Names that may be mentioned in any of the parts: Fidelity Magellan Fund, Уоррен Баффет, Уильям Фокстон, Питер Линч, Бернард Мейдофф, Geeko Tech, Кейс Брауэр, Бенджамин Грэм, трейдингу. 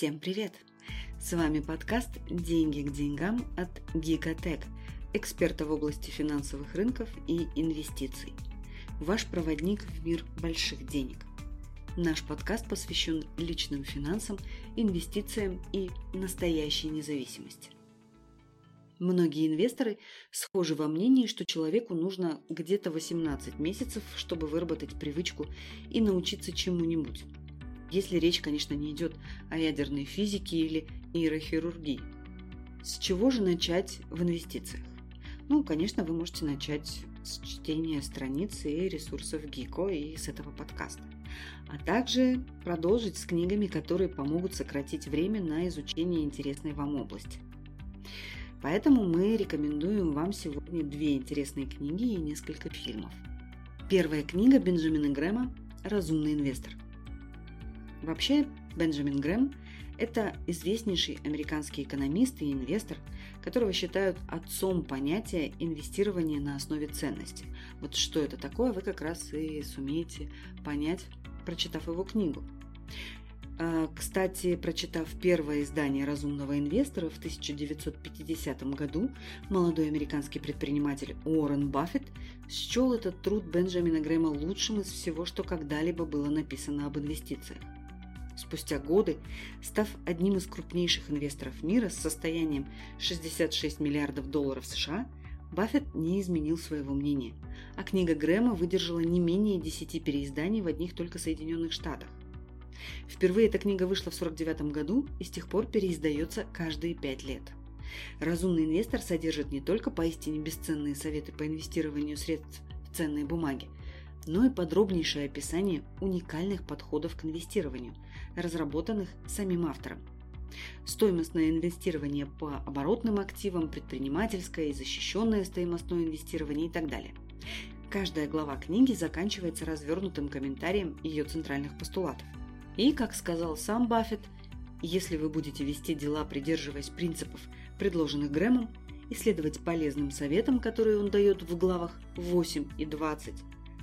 Всем привет! С вами подкаст «Деньги к деньгам» от Geeko Tech, эксперта в области финансовых рынков и инвестиций. Ваш проводник в мир больших денег. Наш подкаст посвящен личным финансам, инвестициям и настоящей независимости. Многие инвесторы схожи во мнении, что человеку нужно где-то 18 месяцев, чтобы выработать привычку и научиться чему-нибудь. Если речь, конечно, не идет о ядерной физике или нейрохирургии. С чего же начать в инвестициях? Конечно, вы можете начать с чтения страниц и ресурсов Geeko и с этого подкаста. А также продолжить с книгами, которые помогут сократить время на изучение интересной вам области. Поэтому мы рекомендуем вам сегодня две интересные книги и несколько фильмов. Первая книга Бенджамина Грэма «Разумный инвестор». Вообще, Бенджамин Грэм – это известнейший американский экономист и инвестор, которого считают отцом понятия инвестирования на основе ценности. Вот что это такое, вы как раз и сумеете понять, прочитав его книгу. Кстати, прочитав первое издание «Разумного инвестора» в 1950 году, молодой американский предприниматель Уоррен Баффет счел этот труд Бенджамина Грэма лучшим из всего, что когда-либо было написано об инвестициях. Спустя годы, став одним из крупнейших инвесторов мира с состоянием 66 миллиардов долларов США, Баффет не изменил своего мнения, а книга Грэма выдержала не менее 10 переизданий в одних только Соединенных Штатах. Впервые эта книга вышла в 1949 году и с тех пор переиздается каждые 5 лет. «Разумный инвестор» содержит не только поистине бесценные советы по инвестированию средств в ценные бумаги, но и подробнейшее описание уникальных подходов к инвестированию, разработанных самим автором. Стоимостное инвестирование по оборотным активам, предпринимательское и защищенное стоимостное инвестирование и так далее. Каждая глава книги заканчивается развернутым комментарием ее центральных постулатов. И, как сказал сам Баффет, если вы будете вести дела, придерживаясь принципов, предложенных Грэмом, и следовать полезным советам, которые он дает в главах 8 и 20,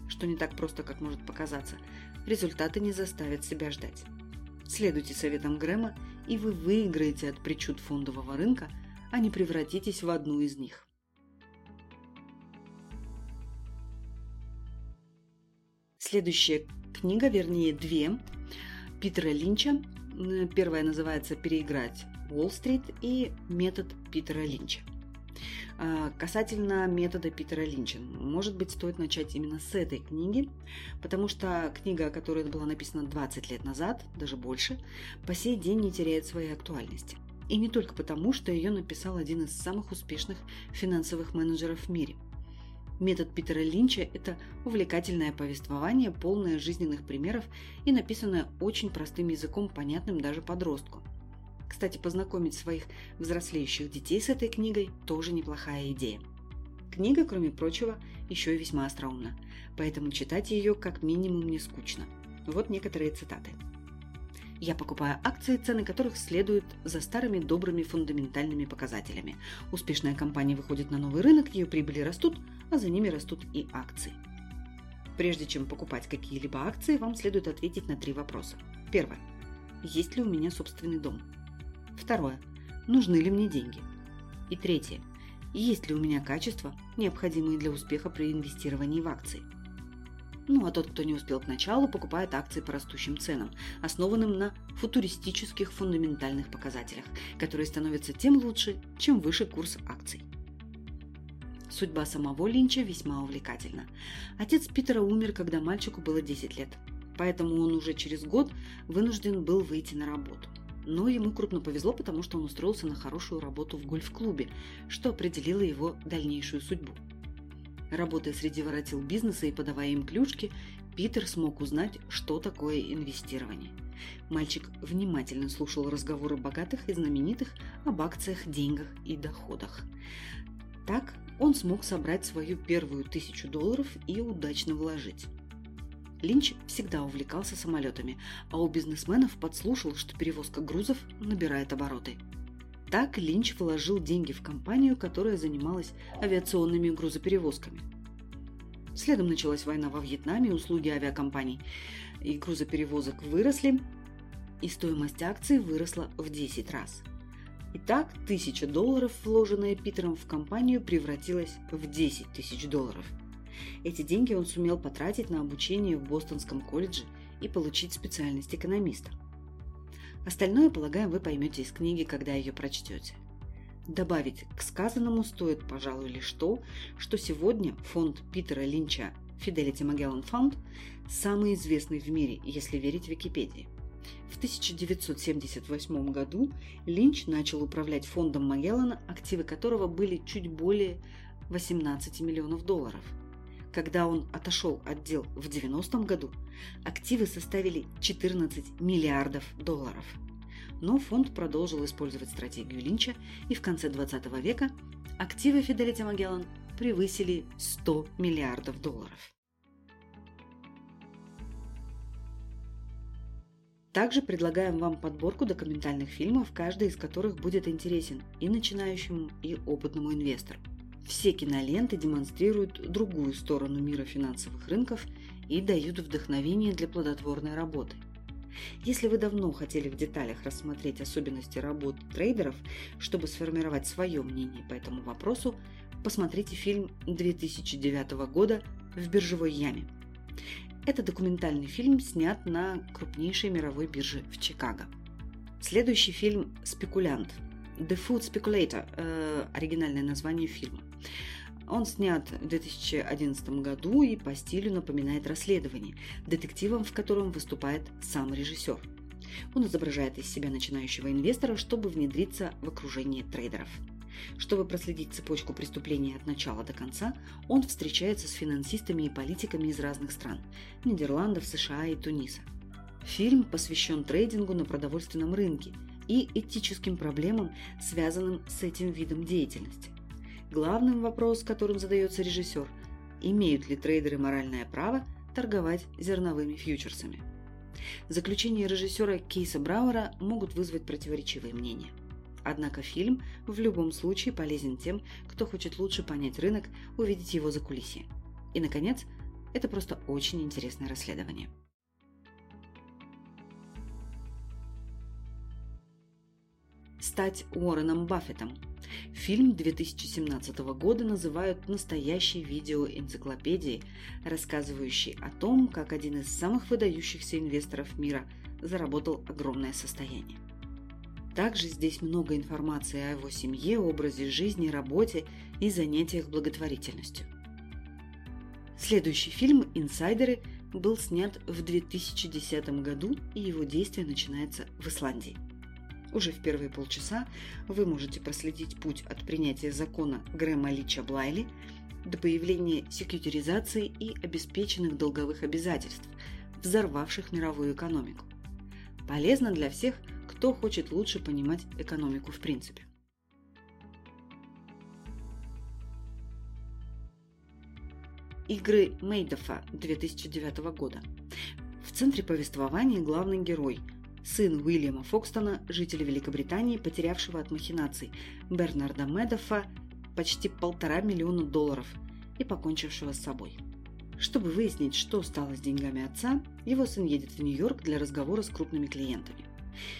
что не так просто, как может показаться, результаты не заставят себя ждать. Следуйте советам Грэма, и вы выиграете от причуд фондового рынка, а не превратитесь в одну из них. Следующая книга, вернее две, Питера Линча. Первая называется «Переиграть Уолл-стрит» и «Метод Питера Линча». Касательно метода Питера Линча, может быть, стоит начать именно с этой книги, потому что книга, которая была написана 20 лет назад, даже больше, по сей день не теряет своей актуальности. И не только потому, что ее написал один из самых успешных финансовых менеджеров в мире. «Метод Питера Линча» – это увлекательное повествование, полное жизненных примеров и написанное очень простым языком, понятным даже подростку. Кстати, познакомить своих взрослеющих детей с этой книгой – тоже неплохая идея. Книга, кроме прочего, еще и весьма остроумна, поэтому читать ее как минимум не скучно. Вот некоторые цитаты. «Я покупаю акции, цены которых следуют за старыми добрыми фундаментальными показателями. Успешная компания выходит на новый рынок, ее прибыли растут, а за ними растут и акции. Прежде чем покупать какие-либо акции, вам следует ответить на 3 вопроса. Первое. Есть ли у меня собственный дом? Второе. Нужны ли мне деньги? И третье. Есть ли у меня качества, необходимые для успеха при инвестировании в акции? А тот, кто не успел к началу, покупает акции по растущим ценам, основанным на футуристических фундаментальных показателях, которые становятся тем лучше, чем выше курс акций». Судьба самого Линча весьма увлекательна. Отец Питера умер, когда мальчику было 10 лет, поэтому он уже через год вынужден был выйти на работу. Но ему крупно повезло, потому что он устроился на хорошую работу в гольф-клубе, что определило его дальнейшую судьбу. Работая среди воротил бизнеса и подавая им клюшки, Питер смог узнать, что такое инвестирование. Мальчик внимательно слушал разговоры богатых и знаменитых об акциях, деньгах и доходах. Так он смог собрать свою первую $1000 и удачно вложить. Линч всегда увлекался самолетами, а у бизнесменов подслушал, что перевозка грузов набирает обороты. Так Линч вложил деньги в компанию, которая занималась авиационными грузоперевозками. Следом началась война во Вьетнаме, услуги авиакомпаний и грузоперевозок выросли, и стоимость акций выросла в 10 раз. Итак, $1000, вложенные Питером в компанию, превратилось в $10 000. Эти деньги он сумел потратить на обучение в Бостонском колледже и получить специальность экономиста. Остальное, полагаем, вы поймете из книги, когда ее прочтете. Добавить к сказанному стоит, пожалуй, лишь то, что сегодня фонд Питера Линча Fidelity Magellan Fund самый известный в мире, если верить Википедии. В 1978 году Линч начал управлять фондом Магеллана, активы которого были чуть более $18 миллионов. Когда он отошел от дел в 90-м году, активы составили $14 миллиардов. Но фонд продолжил использовать стратегию Линча, и в конце 20 века активы Fidelity Magellan превысили $100 миллиардов. Также предлагаем вам подборку документальных фильмов, каждый из которых будет интересен и начинающему, и опытному инвестору. Все киноленты демонстрируют другую сторону мира финансовых рынков и дают вдохновение для плодотворной работы. Если вы давно хотели в деталях рассмотреть особенности работы трейдеров, чтобы сформировать свое мнение по этому вопросу, посмотрите фильм 2009 года «В биржевой яме». Это документальный фильм, снят на крупнейшей мировой бирже в Чикаго. Следующий фильм «Спекулянт» – «The Food Speculator» – оригинальное название фильма. Он снят в 2011 году и по стилю напоминает расследование, детективом в котором выступает сам режиссер. Он изображает из себя начинающего инвестора, чтобы внедриться в окружение трейдеров. Чтобы проследить цепочку преступлений от начала до конца, он встречается с финансистами и политиками из разных стран – Нидерландов, США и Туниса. Фильм посвящен трейдингу на продовольственном рынке и этическим проблемам, связанным с этим видом деятельности. Главным вопрос, которым задается режиссер – имеют ли трейдеры моральное право торговать зерновыми фьючерсами? Заключения режиссера Кейса Брауэра могут вызвать противоречивые мнения. Однако фильм в любом случае полезен тем, кто хочет лучше понять рынок, увидеть его закулисье. И, наконец, это просто очень интересное расследование. «Стать Уорреном Баффетом». Фильм 2017 года называют настоящей видеоэнциклопедией, рассказывающей о том, как один из самых выдающихся инвесторов мира заработал огромное состояние. Также здесь много информации о его семье, образе жизни, работе и занятиях благотворительностью. Следующий фильм «Инсайдеры» был снят в 2010 году, и его действие начинается в Исландии. Уже в первые полчаса вы можете проследить путь от принятия закона Грэма Лича Блайли до появления секьютеризации и обеспеченных долговых обязательств, взорвавших мировую экономику. Полезно для всех, кто хочет лучше понимать экономику в принципе. Игры Мейдоффа 2009 года. В центре повествования главный герой – сын Уильяма Фокстона, жителя Великобритании, потерявшего от махинаций Бернарда Мейдоффа почти $1,5 миллиона и покончившего с собой. Чтобы выяснить, что стало с деньгами отца, его сын едет в Нью-Йорк для разговора с крупными клиентами.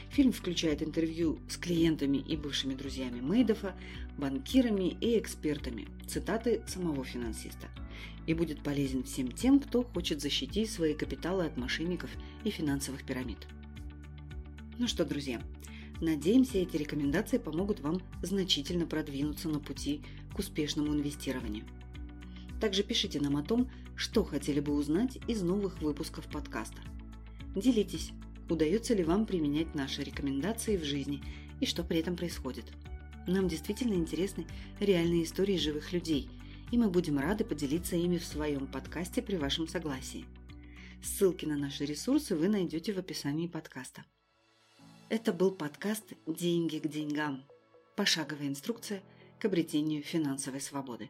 Фильм включает интервью с клиентами и бывшими друзьями Мейдоффа, банкирами и экспертами, цитаты самого финансиста, и будет полезен всем тем, кто хочет защитить свои капиталы от мошенников и финансовых пирамид. Ну что, друзья, надеемся, эти рекомендации помогут вам значительно продвинуться на пути к успешному инвестированию. Также пишите нам о том, что хотели бы узнать из новых выпусков подкаста. Делитесь, удается ли вам применять наши рекомендации в жизни и что при этом происходит. Нам действительно интересны реальные истории живых людей, и мы будем рады поделиться ими в своем подкасте при вашем согласии. Ссылки на наши ресурсы вы найдете в описании подкаста. Это был подкаст «Деньги к деньгам. Пошаговая инструкция к обретению финансовой свободы».